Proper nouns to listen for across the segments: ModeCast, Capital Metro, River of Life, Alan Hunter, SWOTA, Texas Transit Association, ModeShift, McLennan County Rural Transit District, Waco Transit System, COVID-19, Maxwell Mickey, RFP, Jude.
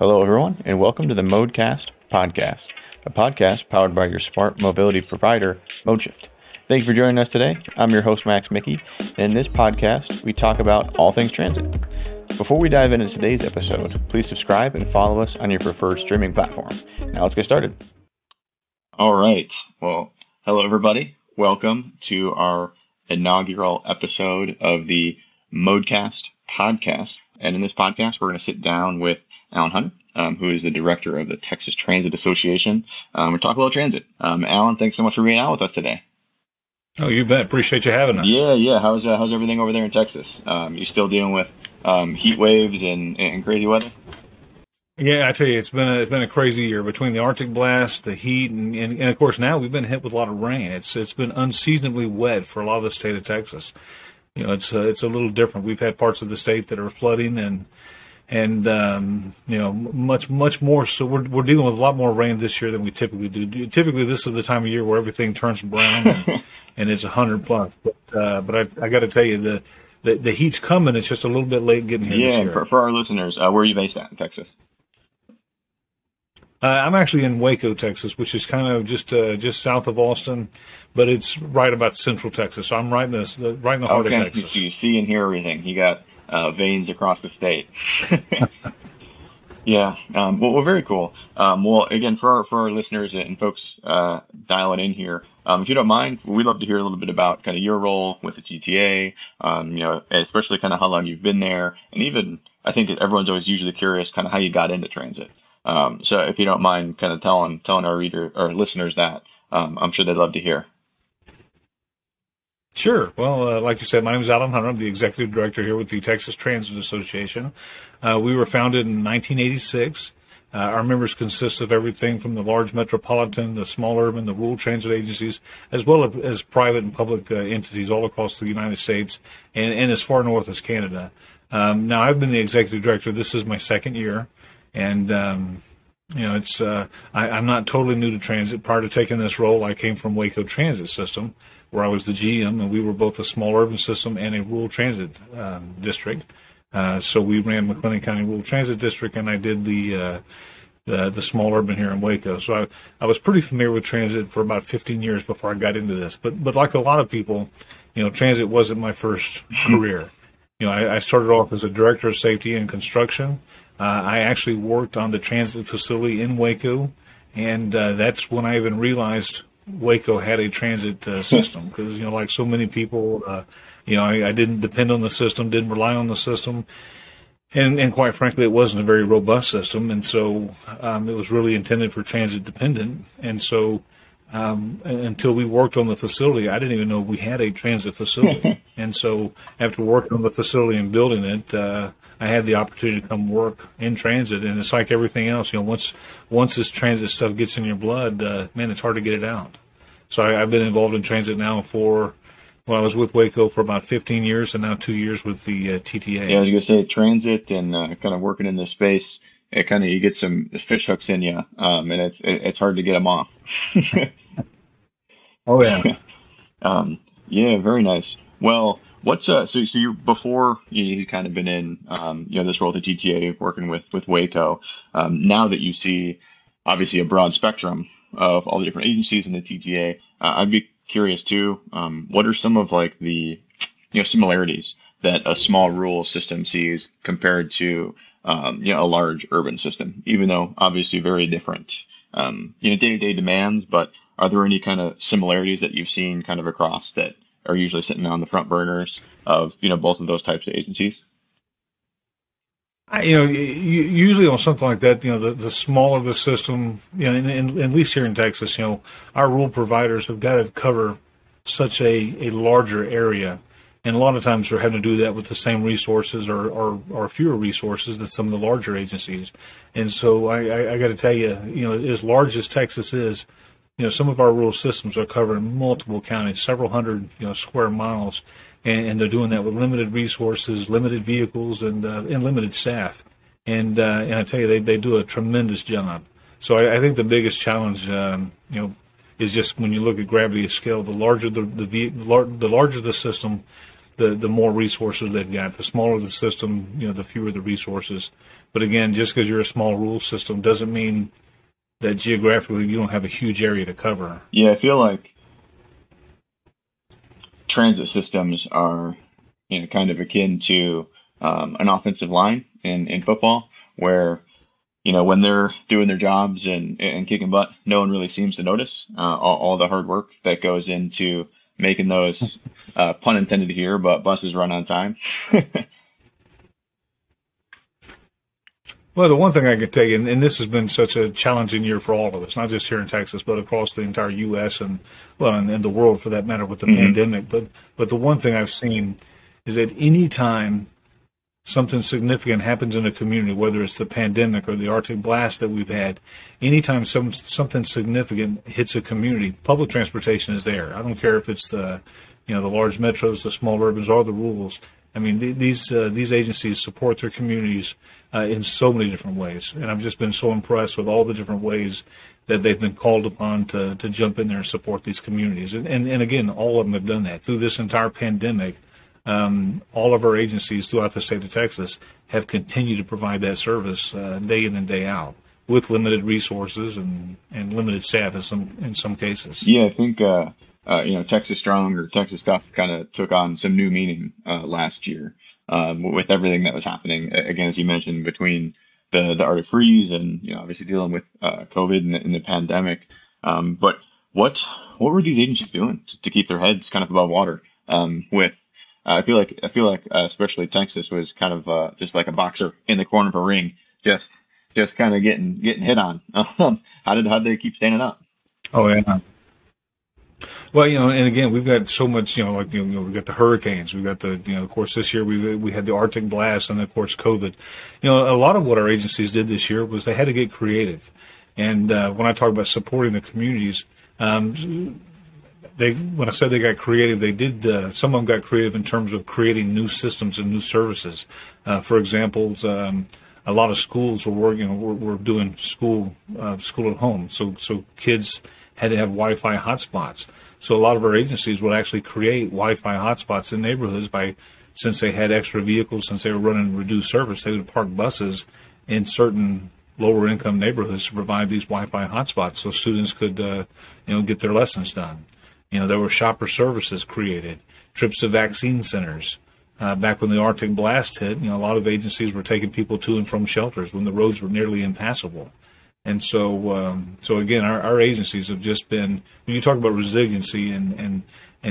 Hello, everyone, and welcome to the ModeCast podcast, a podcast powered by your smart mobility provider, ModeShift. Thank you for joining us today. I'm your host, Max Mickey, and in this podcast, we talk about all things transit. Before we dive into today's episode, please subscribe and follow us on your preferred streaming platform. Now let's get started. All right. Well, hello, everybody. Welcome to our inaugural episode of the ModeCast podcast. And in this podcast, we're going to sit down with Alan Hunter, who is the director of the Texas Transit Association. We're talk about transit. Alan, thanks so much for being out with us today. Oh, you bet. Appreciate you having us. Yeah. How's everything over there in Texas? You still dealing with heat waves and crazy weather? Yeah, I tell you, it's been a crazy year between the Arctic blast, the heat, and of course now we've been hit with a lot of rain. It's been unseasonably wet for a lot of the state of Texas. You know, it's a little different. We've had parts of the state that are flooding and you know, much more. So we're dealing with a lot more rain this year than we typically do. Typically, this is the time of year where everything turns brown and it's 100 plus. But I got to tell you, the heat's coming. It's just a little bit late getting here. Yeah, this year. For our listeners, where are you based at in Texas? I'm actually in Waco, Texas, which is kind of just south of Austin, but it's right about central Texas. So I'm right in the heart of Texas. So you see and hear everything. You got veins across the state. Yeah. Well, very cool. Well, again, for our listeners and folks dialing in here, if you don't mind, we'd love to hear a little bit about kind of your role with the TTA, you know, especially kind of how long you've been there. And even I think that everyone's always usually curious kind of how you got into transit. So if you don't mind kind of telling our reader or listeners that, I'm sure they'd love to hear. Sure. Well, like you said, my name is Alan Hunter. I'm the executive director here with the Texas Transit Association. We were founded in 1986. Our members consist of everything from the large metropolitan, the small urban, the rural transit agencies, as well as private and public entities all across the United States and as far north as Canada. Now, I've been the executive director. This is my second year. And, you know, it's I'm not totally new to transit. Prior to taking this role, I came from Waco Transit System, where I was the GM, and we were both a small urban system and a rural transit district. So we ran McLennan County Rural Transit District, and I did the small urban here in Waco. So I was pretty familiar with transit for about 15 years before I got into this. But like a lot of people, you know, transit wasn't my first career. You know, I started off as a director of safety and construction. I actually worked on the transit facility in Waco, and that's when I even realized Waco had a transit system, because, you know, like so many people, you know, I didn't depend on the system, didn't rely on the system, and quite frankly, it wasn't a very robust system, and so it was really intended for transit dependent, and so until we worked on the facility, I didn't even know we had a transit facility. And so after working on the facility and building it, I had the opportunity to come work in transit. And it's like everything else, you know, once this transit stuff gets in your blood, man, it's hard to get it out. So I've been involved in transit now I was with Waco for about 15 years and now 2 years with the TTA. Yeah, I was going to say transit and kind of working in this space. It kind of, you get some fish hooks in you, and it's hard to get them off. Oh yeah. Yeah, very nice. Well, what's so you, before you kind of been in you know, this role at the TTA working with Waco, now that you see obviously a broad spectrum of all the different agencies in the TTA, I'd be curious too, what are some of like the, you know, similarities that a small rural system sees compared to you know, a large urban system, even though obviously very different, you know, day-to-day demands, but are there any kind of similarities that you've seen kind of across that are usually sitting on the front burners of, you know, both of those types of agencies? You know, usually on something like that, you know, the smaller the system, you know, and at least here in Texas, you know, our rural providers have got to cover such a larger area. And a lot of times we're having to do that with the same resources or fewer resources than some of the larger agencies. And so I got to tell you, you know, as large as Texas is, you know, some of our rural systems are covering multiple counties, several hundred, you know, square miles, and they're doing that with limited resources, limited vehicles, and limited staff. And I tell you, they do a tremendous job. So I think the biggest challenge, you know, is just when you look at gravity of scale, the larger the system, the more resources they've got. The smaller the system, you know, the fewer the resources. But again, just because you're a small rural system doesn't mean that geographically you don't have a huge area to cover. Yeah, I feel like transit systems are, you know, kind of akin to an offensive line in football, where, you know, when they're doing their jobs and kicking butt, no one really seems to notice all the hard work that goes into making those, pun intended here, but buses run on time. Well, the one thing I can tell you, and this has been such a challenging year for all of us, not just here in Texas, but across the entire U.S. and, well, and the world for that matter with the pandemic. But the one thing I've seen is that any time something significant happens in a community, whether it's the pandemic or the Arctic blast that we've had, anytime something significant hits a community, public transportation is there. I don't care if it's the, you know, the large metros, the small urbans, or the rurals. I mean, these agencies support their communities in so many different ways, and I've just been so impressed with all the different ways that they've been called upon to jump in there and support these communities. And again, all of them have done that through this entire pandemic. All of our agencies throughout the state of Texas have continued to provide that service day in and day out with limited resources and limited staff in some cases. Yeah, I think you know, Texas Strong or Texas Tough kind of took on some new meaning last year with everything that was happening. Again, as you mentioned, between the Arctic freeze and, you know, obviously dealing with COVID and the pandemic. But what were these agencies doing to keep their heads kind of above water? I feel like especially Texas was kind of just like a boxer in the corner of a ring, just kind of getting hit on. How'd they keep standing up? Oh yeah. Well, you know, and again, we've got so much, you know, like, you know, we've got the hurricanes, we've got the, you know, of course this year we had the Arctic blast, and of course COVID. You know, a lot of what our agencies did this year was they had to get creative, and when I talk about supporting the communities. When I said they got creative, they did. Some of them got creative in terms of creating new systems and new services. For example, a lot of schools were doing school at home, so kids had to have Wi-Fi hotspots. So a lot of our agencies would actually create Wi-Fi hotspots in neighborhoods since they had extra vehicles, since they were running reduced service, they would park buses in certain lower-income neighborhoods to provide these Wi-Fi hotspots so students could, you know, get their lessons done. You know, there were shopper services created, trips to vaccine centers. Back when the Arctic blast hit, you know, a lot of agencies were taking people to and from shelters when the roads were nearly impassable. And so again, our agencies have just been, when you talk about resiliency and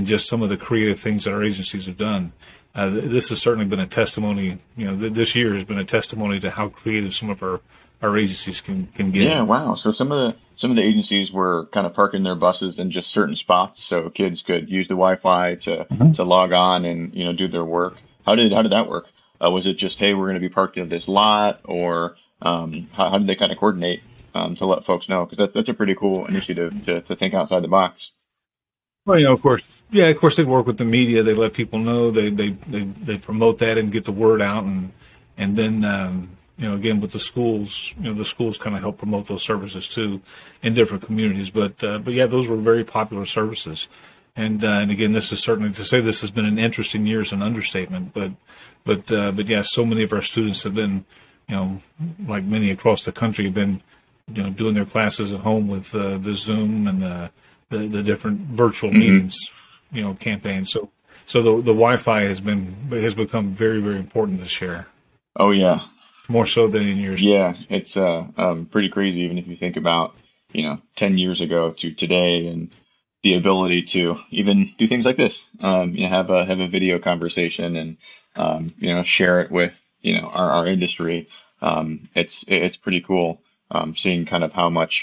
just some of the creative things that our agencies have done, this has certainly been a testimony, you know, this year has been a testimony to how creative some of our agencies can get. Yeah, wow. So some of the agencies were kind of parking their buses in just certain spots so kids could use the Wi-Fi to log on and, you know, do their work. How did that work? Was it just, hey, we're going to be parked in this lot, or how did they kind of coordinate to let folks know? Because that's a pretty cool initiative to think outside the box. Well, you know, of course. Yeah, of course they work with the media. They let people know. They promote that and get the word out, and then. You know, again, with the schools, you know, the schools kind of help promote those services too in different communities. But yeah, those were very popular services. And again, this is certainly, to say this has been an interesting year is an understatement. But yeah, so many of our students have been, you know, like many across the country, have been, you know, doing their classes at home with the Zoom and the different virtual meetings, you know, campaigns. So the Wi-Fi has become very, very important this year. Oh yeah. More so than in years. Yeah, it's pretty crazy, even if you think about, you know, 10 years ago to today, and the ability to even do things like this, you know, have a video conversation and, you know, share it with, you know, our industry. It's pretty cool seeing kind of how much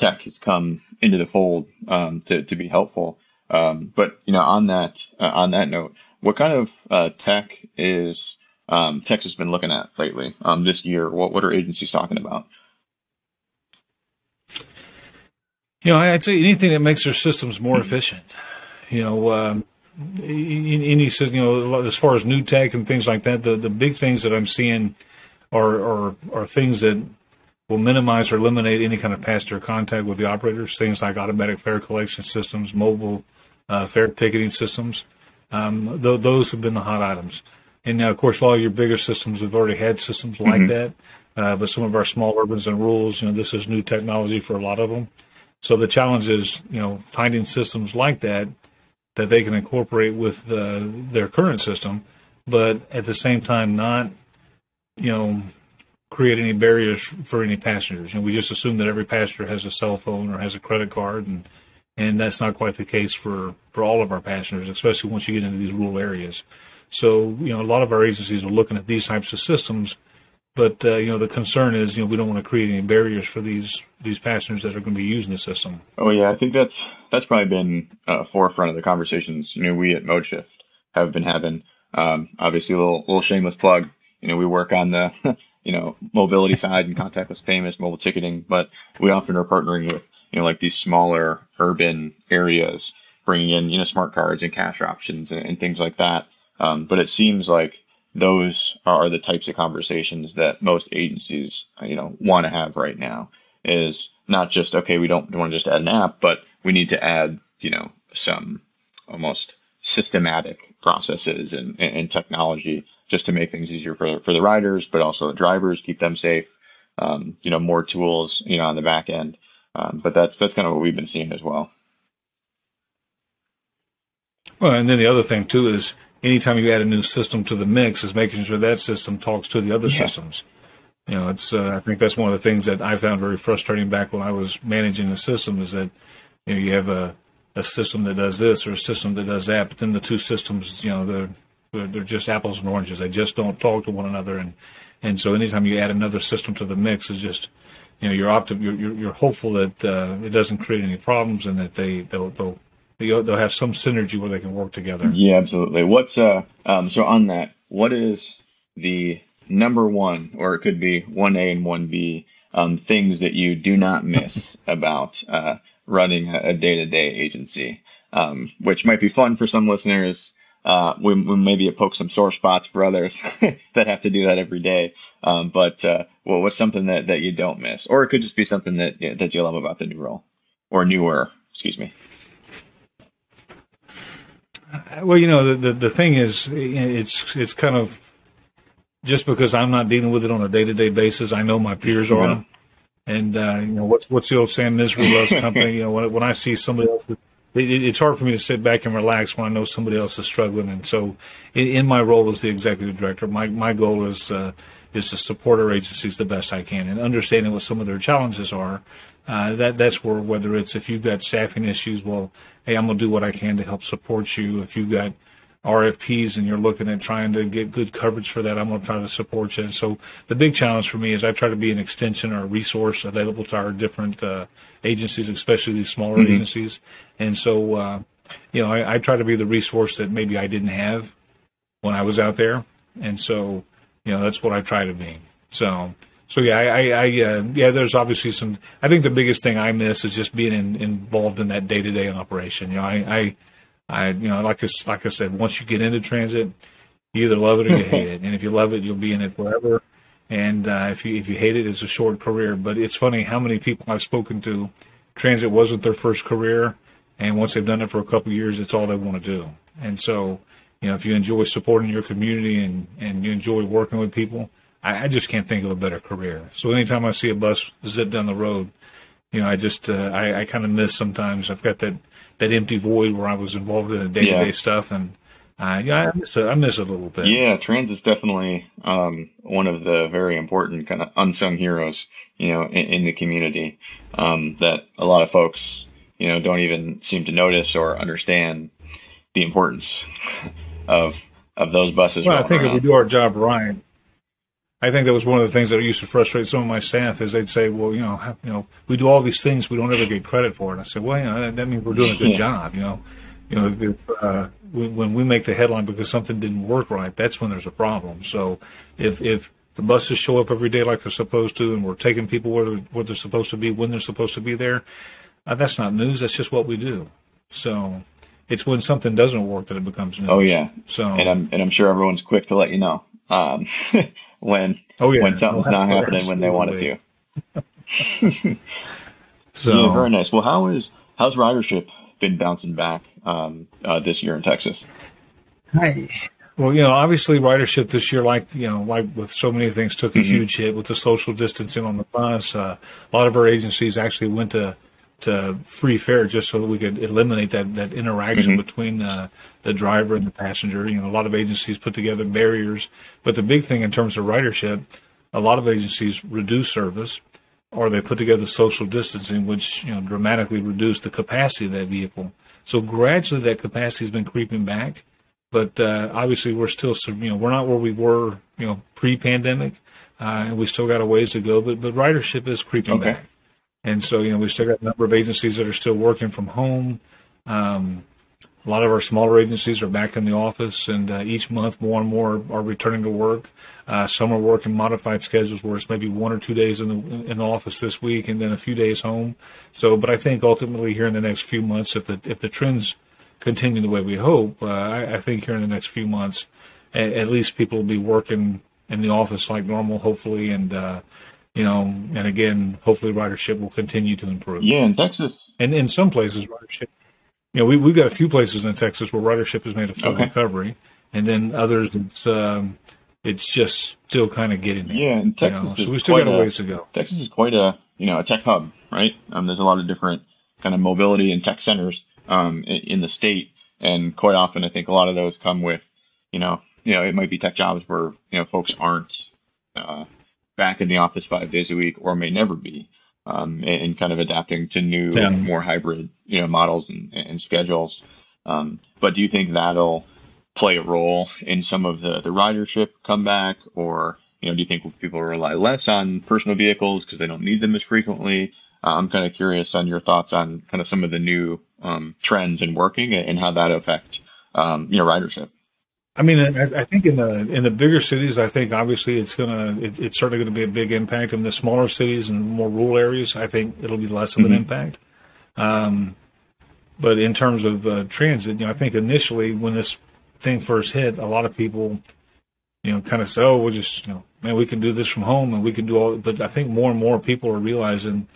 tech has come into the fold to be helpful. But, you know, on that note, what kind of tech is Texas has been looking at lately this year? What are agencies talking about? You know, I'd say anything that makes their systems more efficient. You know, any system, you know, as far as new tech and things like that, the big things that I'm seeing are things that will minimize or eliminate any kind of passenger contact with the operators. Things like automatic fare collection systems, mobile fare ticketing systems. Those have been the hot items. And now, of course, all your bigger systems have already had systems like that. But some of our small urbans and rurals, this is new technology for a lot of them. So the challenge is, finding systems like that they can incorporate with their current system, but at the same time not, create any barriers for any passengers. We just assume that every passenger has a cell phone or has a credit card, and that's not quite the case for all of our passengers, especially once you get into these rural areas. So, a lot of our agencies are looking at these types of systems, but, the concern is, we don't want to create any barriers for these passengers that are going to be using the system. Oh, yeah, I think that's probably been forefront of the conversations, we at ModeShift have been having. Obviously, a little shameless plug, we work on the, mobility side and contactless payments, mobile ticketing, but we often are partnering with, like these smaller urban areas, bringing in, smart cards and cash options and things like that. But it seems like those are the types of conversations that most agencies, want to have right now, is not just, okay, we don't want to just add an app, but we need to add, some almost systematic processes and technology just to make things easier for the riders, but also the drivers, keep them safe, more tools, on the back end. But that's kind of what we've been seeing as well. Well, and then the other thing, too, is anytime you add a new system to the mix is making sure that system talks to the other systems. It's I think that's one of the things that I found very frustrating back when I was managing the system, is that, you have a system that does this or a system that does that, but then the two systems, they're just apples and oranges. They just don't talk to one another. And so anytime you add another system to the mix is just, you're hopeful that it doesn't create any problems and that they'll have some synergy where they can work together. Yeah, absolutely. What's so on that, what is the number one, or it could be 1A and 1B, things that you do not miss about running a day-to-day agency, which might be fun for some listeners. We maybe poke some sore spots for others that have to do that every day. But what's something that you don't miss? Or it could just be something that you love about the new role, or newer, excuse me. Well, the thing is, it's kind of, just because I'm not dealing with it on a day-to-day basis, I know my peers are. Yeah. And, what's the old Sam Misery Loves Company? When I see somebody else, it's hard for me to sit back and relax when I know somebody else is struggling. And so in my role as the executive director, my goal is to support our agencies the best I can, and understanding what some of their challenges are. That's where, whether it's if you've got staffing issues, well, hey, I'm going to do what I can to help support you. If you've got RFPs and you're looking at trying to get good coverage for that, I'm going to try to support you. And so the big challenge for me is I try to be an extension or a resource available to our different agencies, especially these smaller agencies. And so, I try to be the resource that maybe I didn't have when I was out there. And so, that's what I try to be. So yeah, I there's obviously some. I think the biggest thing I miss is just being involved in that day-to-day operation. Like I said, once you get into transit, you either love it or you hate it. And if you love it, you'll be in it forever. And if you hate it, it's a short career. But it's funny how many people I've spoken to, transit wasn't their first career, and once they've done it for a couple of years, it's all they want to do. And so, if you enjoy supporting your community and you enjoy working with people, I just can't think of a better career. So anytime I see a bus zip down the road, I just I kind of miss sometimes. I've got that empty void where I was involved in the day-to-day stuff, and I miss it a little bit. Yeah, transit's definitely one of the very important kind of unsung heroes, in the community, that a lot of folks, don't even seem to notice or understand the importance of those buses. Well, I think if we do our job right. I think that was one of the things that used to frustrate some of my staff, is they'd say, well, we do all these things, we don't ever get credit for it. And I said, well, that means we're doing a good job, When we make the headline because something didn't work right, that's when there's a problem. So if the buses show up every day like they're supposed to, and we're taking people where they're supposed to be, when they're supposed to be there, that's not news, that's just what we do. So it's when something doesn't work that it becomes news. Oh, yeah. So, and I'm sure everyone's quick to let you know. When something's not happening when they want it to. So yeah, very nice. Well, how's ridership been bouncing back this year in Texas? Hi. Well, you know, obviously ridership this year, like with so many things, took a huge hit with the social distancing on the bus. A lot of our agencies actually went to free fare just so that we could eliminate that interaction between the driver and the passenger. You know, a lot of agencies put together barriers. But the big thing in terms of ridership, a lot of agencies reduce service or they put together social distancing, which, you know, dramatically reduced the capacity of that vehicle. So gradually that capacity has been creeping back. But obviously, we're still, you know, we're not where we were, you know, pre-pandemic, and we still got a ways to go. But ridership is creeping back, and so, you know, we still got a number of agencies that are still working from home. A lot of our smaller agencies are back in the office, and each month more and more are returning to work. Some are working modified schedules where it's maybe 1 or 2 days in the office this week, and then a few days home. So, but I think ultimately here in the next few months, if the trends continue the way we hope, I think here in the next few months, at least people will be working in the office like normal, hopefully, and, you know, and again, hopefully ridership will continue to improve. Yeah, in Texas. And in some places, ridership, you know, we've got a few places in Texas where ridership has made a full recovery, and then others, it's just still kind of getting there. Yeah, in Texas, you know? So we still got a ways to go. Texas is quite a, you know, a tech hub, right? There's a lot of different kind of mobility and tech centers in the state, and quite often I think a lot of those come with, you know, it might be tech jobs where, you know, folks aren't back in the office 5 days a week or may never be, and kind of adapting to new, more hybrid, you know, models and schedules. But do you think that'll play a role in some of the ridership comeback, or, you know, do you think people rely less on personal vehicles because they don't need them as frequently? I'm kind of curious on your thoughts on kind of some of the new trends in working and how that affect, you know, ridership. I mean, I think in the bigger cities, I think obviously it's certainly going to be a big impact. In the smaller cities and more rural areas, I think it'll be less of an impact. But in terms of transit, you know, I think initially when this thing first hit, a lot of people, you know, kind of said, oh, we'll just, you know, man, we can do this from home and we can do all. But I think more and more people are realizing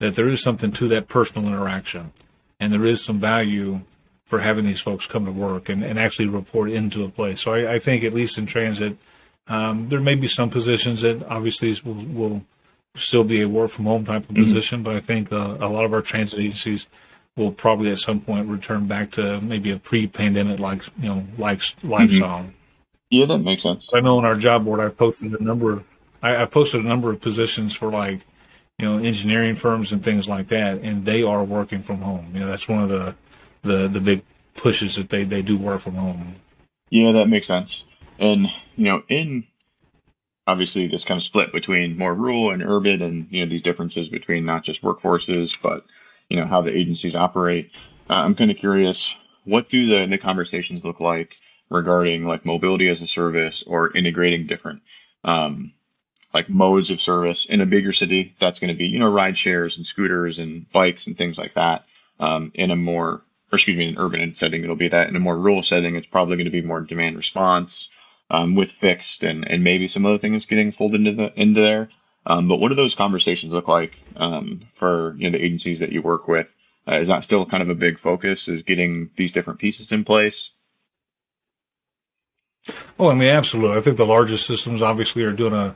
that there is something to that personal interaction, and there is some value for having these folks come to work and actually report into a place. So I think at least in transit, there may be some positions that obviously will still be a work from home type of position, but I think a lot of our transit agencies will probably at some point return back to maybe a pre-pandemic lifestyle. Yeah, that makes sense. I know on our job board, I posted a number of positions for, like, you know, engineering firms and things like that, and they are working from home. You know, that's one of the big pushes that they do work from home. Yeah, that makes sense. And, you know, in obviously this kind of split between more rural and urban, and, you know, these differences between not just workforces, but, you know, how the agencies operate, I'm kind of curious, what do the conversations look like regarding, like, mobility as a service or integrating different like modes of service in a bigger city? That's going to be, you know, ride shares and scooters and bikes and things like that. In an urban setting, it'll be that. In a more rural setting, it's probably going to be more demand response with fixed and maybe some other things getting folded into there. But what do those conversations look like for, you know, the agencies that you work with? Is that still kind of a big focus, is getting these different pieces in place? Oh, I mean, absolutely. I think the largest systems obviously are doing a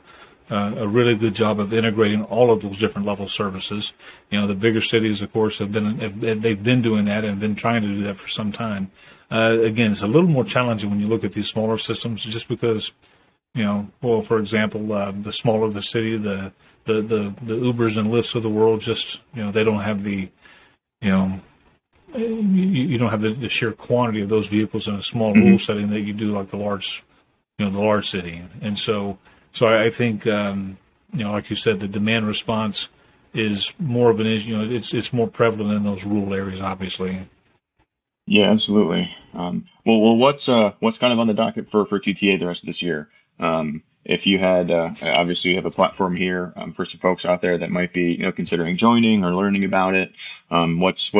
really good job of integrating all of those different level services. You know, the bigger cities, of course, they've been doing that and been trying to do that for some time. Again, it's a little more challenging when you look at these smaller systems, just because, you know, well, for example, the smaller the city, the Ubers and Lyfts of the world, just, you know, they don't have the, you know, you don't have the sheer quantity of those vehicles in a small rural setting that you do like the large city, and so. So I think, you know, like you said, the demand response is more of an issue. You know, it's more prevalent in those rural areas, obviously. Yeah, absolutely. Well, what's kind of on the docket for TTA the rest of this year? If you had, obviously you have a platform here for some folks out there that might be, you know, considering joining or learning about it. What's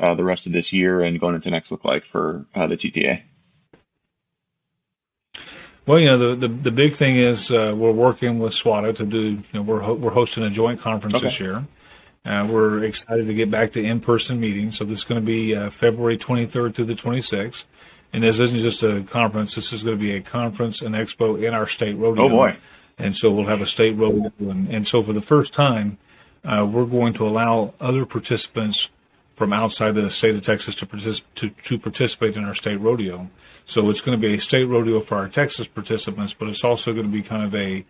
the rest of this year and going into next look like for the TTA? Well, you know, the big thing is we're working with SWOTA to do, you know, we're hosting a joint conference this year. We're excited to get back to in-person meetings. So this is going to be February 23rd through the 26th. And this isn't just a conference. This is going to be a conference and expo in our state rodeo. Oh, boy. And so we'll have a state rodeo. And so for the first time, we're going to allow other participants from outside the state of Texas to participate in our state rodeo. So it's going to be a state rodeo for our Texas participants, but it's also going to be kind of a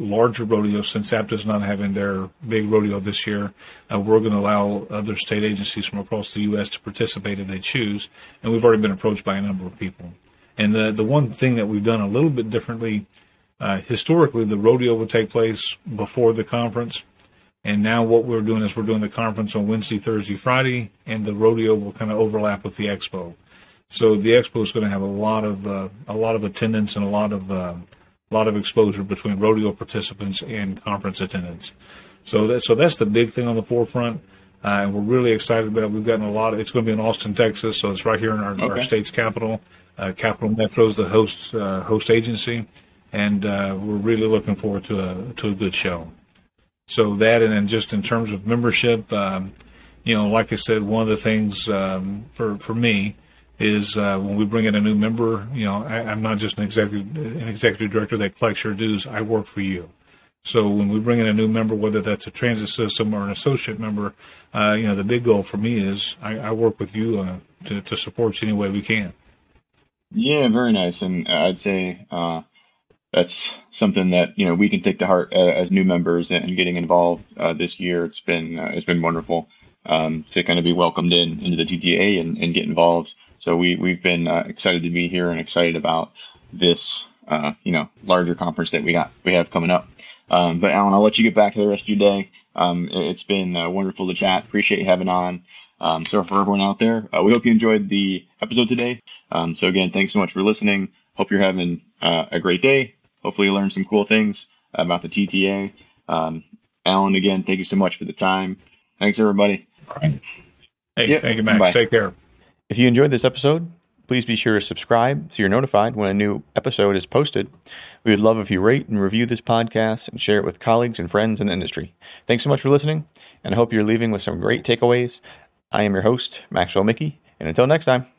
larger rodeo. Since APTA's not having their big rodeo this year, we're going to allow other state agencies from across the U.S. to participate if they choose, and we've already been approached by a number of people. And the one thing that we've done a little bit differently, historically the rodeo would take place before the conference, and now what we're doing is we're doing the conference on Wednesday, Thursday, Friday, and the rodeo will kind of overlap with the expo. So the expo is going to have a lot of attendance and a lot of exposure between rodeo participants and conference attendance. So that's the big thing on the forefront, and we're really excited about it. We've gotten a lot of, it's going to be in Austin, Texas, so it's right here in our state's capital. Capital Metro is the host agency, and we're really looking forward to a good show. So that, and then just in terms of membership, like I said, one of the things for me is when we bring in a new member, I'm not just an executive director that collects your dues. I work for you. So when we bring in a new member, whether that's a transit system or an associate member, the big goal for me is I work with you to support you any way we can. Yeah, very nice. And I'd say that's something that we can take to heart as new members and getting involved this year. It's been wonderful to kind of be welcomed into the TTA and get involved. So we've been excited to be here and excited about this, larger conference that we have coming up. But Alan, I'll let you get back to the rest of your day. It's been wonderful to chat. Appreciate you having on. So for everyone out there, we hope you enjoyed the episode today. So again, thanks so much for listening. Hope you're having a great day. Hopefully you learned some cool things about the TTA. Alan, again, thank you so much for the time. Thanks, everybody. All right. Hey, yep. Thank you, Max. Bye. Take care. If you enjoyed this episode, please be sure to subscribe so you're notified when a new episode is posted. We would love if you rate and review this podcast and share it with colleagues and friends in the industry. Thanks so much for listening, and I hope you're leaving with some great takeaways. I am your host, Maxwell Mickey, and until next time.